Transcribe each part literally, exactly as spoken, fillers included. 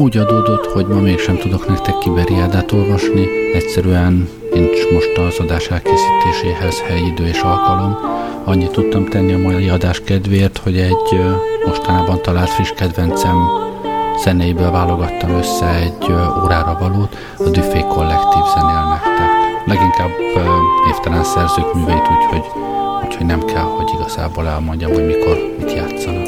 Úgy adódott, hogy ma mégsem tudok nektek Kiberiádát olvasni, egyszerűen nincs most az adás elkészítéséhez hely, idő és alkalom. Annyit tudtam tenni a mai adás kedvéért, hogy egy mostanában talált friss kedvencem zenéiből válogattam össze egy órára valót, a Dufé Kollektív zenél nektek. Leginkább névtelen szerzők műveit, úgyhogy, úgyhogy nem kell, hogy igazából elmondjam, hogy mikor mit játszanak.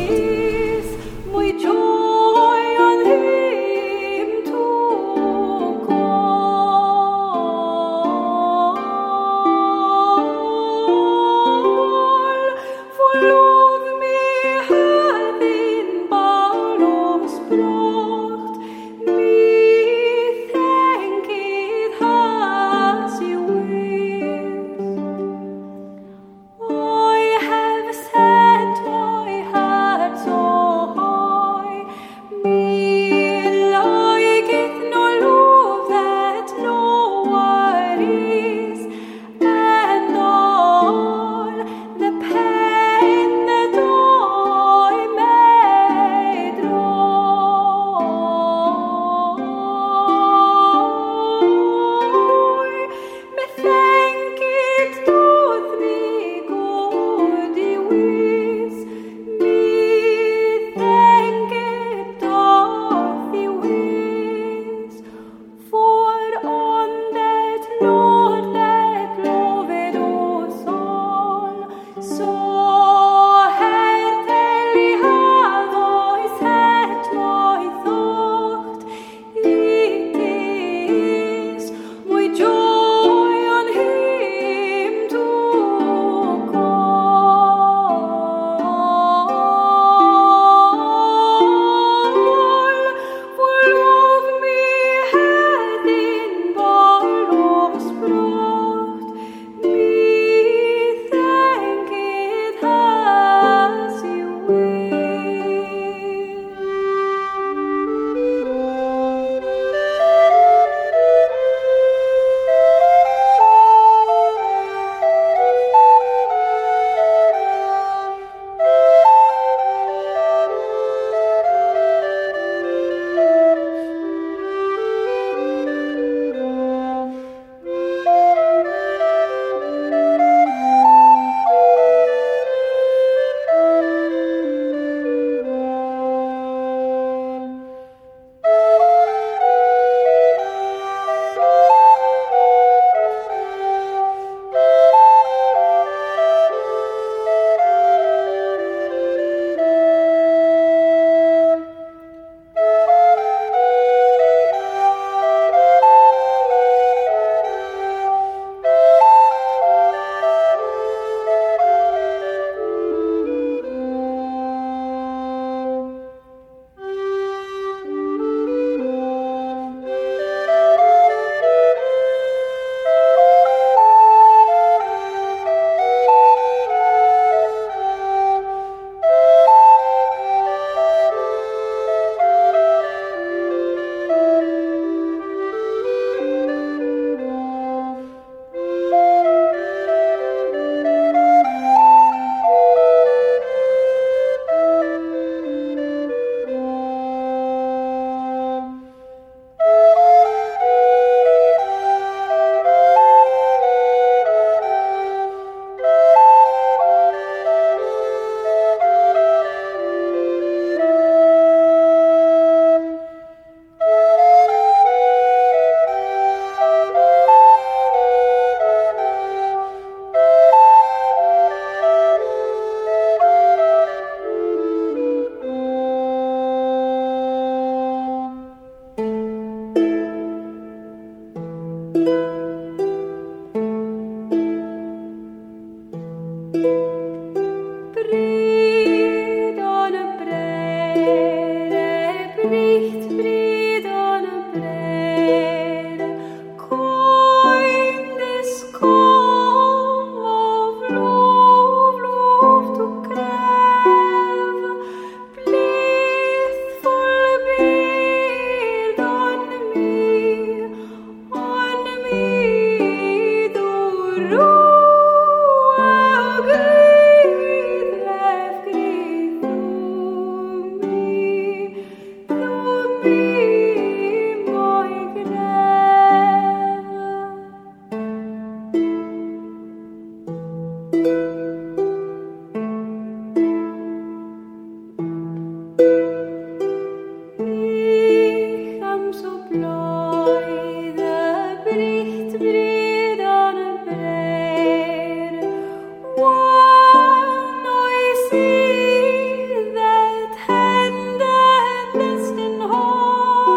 See that hand that blessed and whole.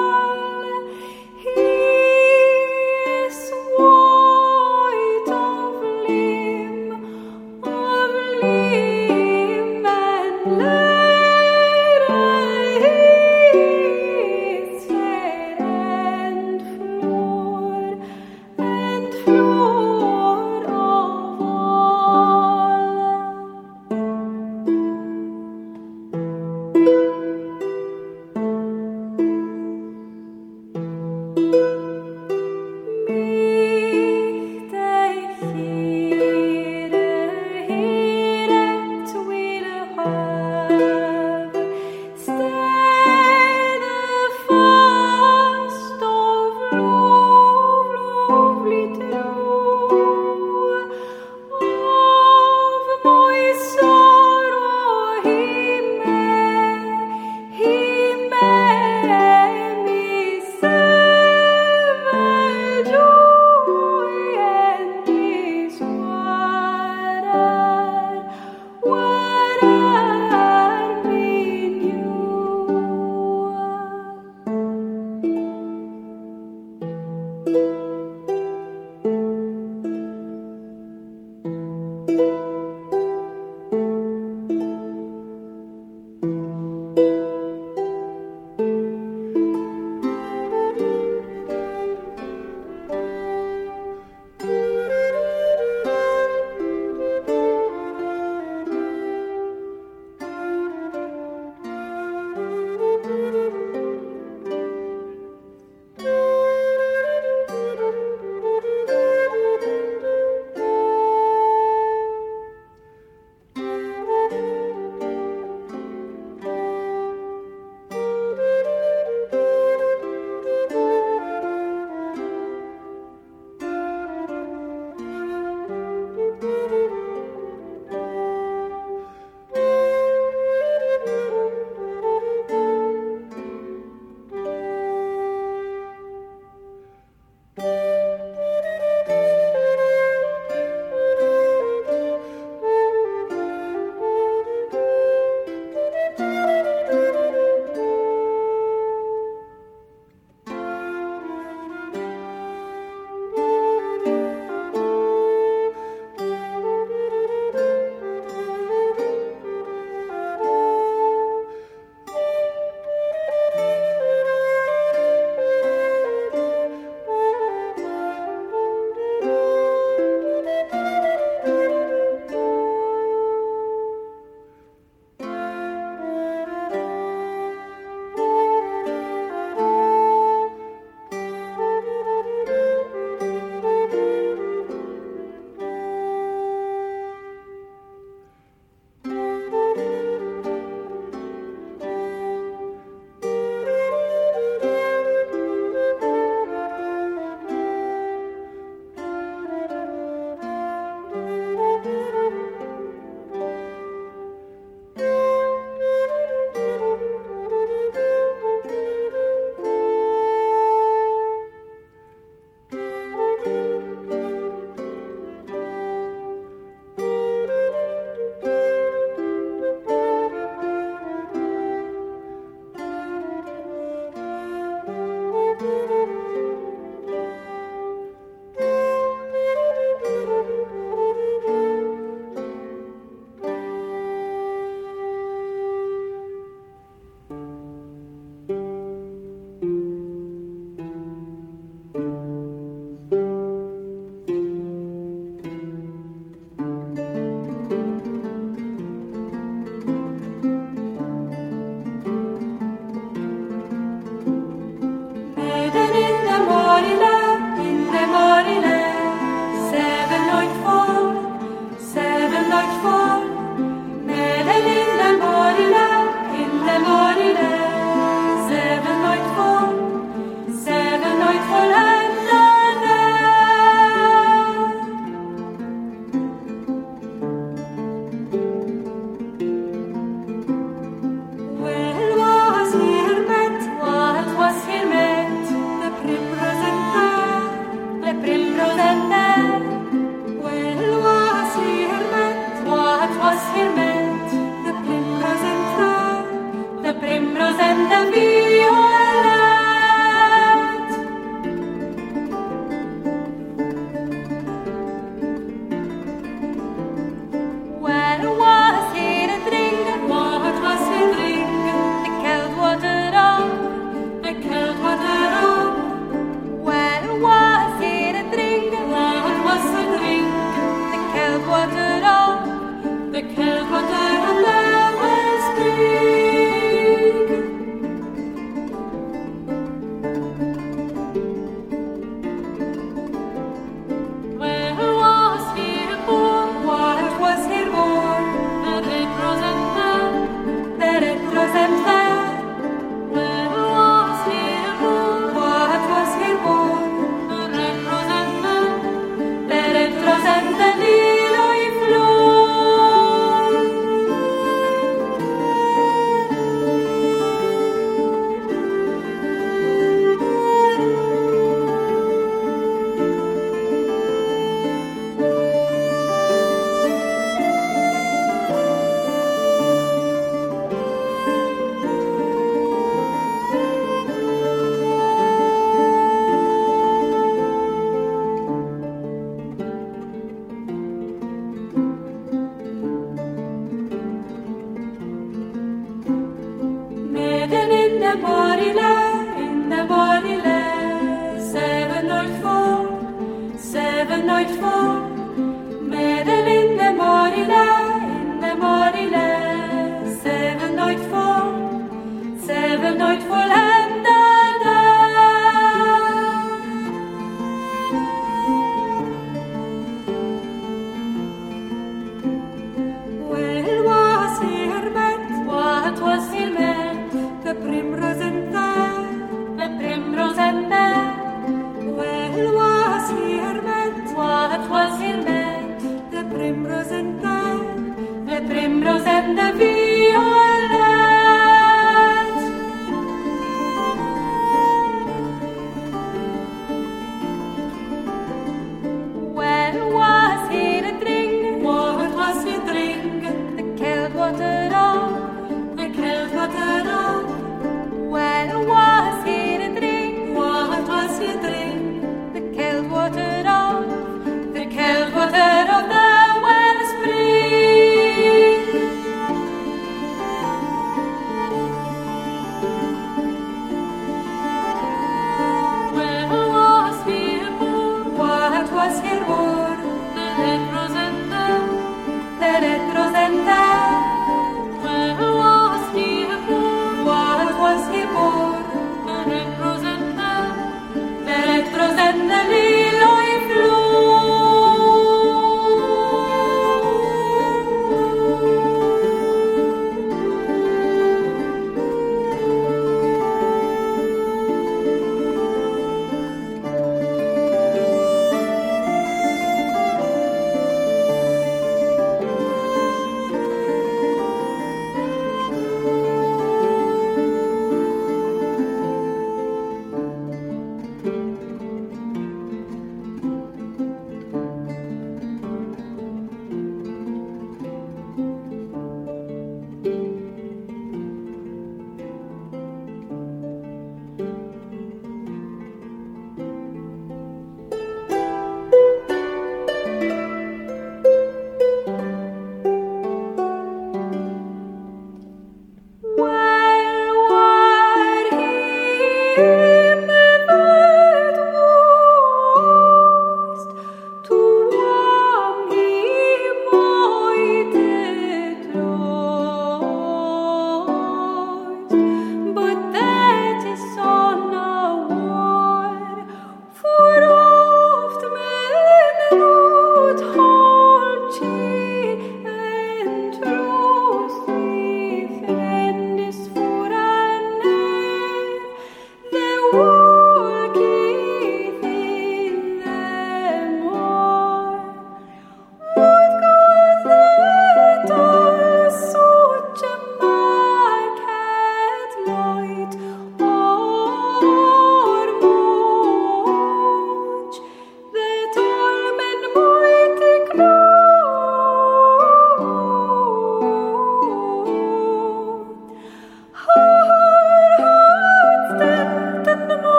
Was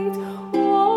Oh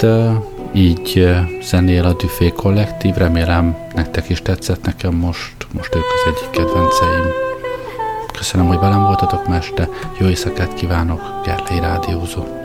Hát így zenél a Dufé Kollektív, remélem nektek is tetszett, nekem most, most ők az egyik kedvenceim. Köszönöm, hogy velem voltatok ma este, jó éjszakát kívánok, Gerlei rádiózott.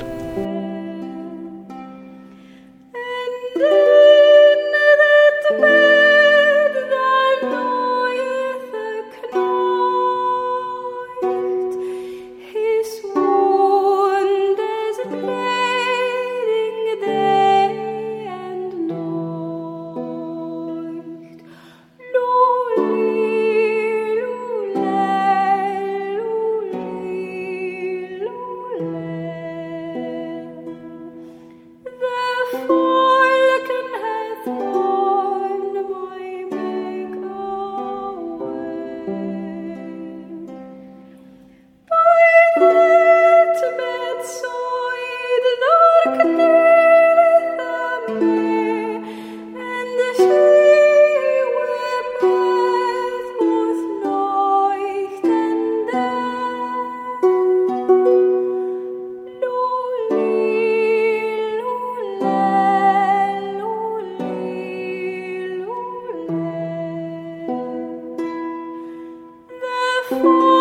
Thank you.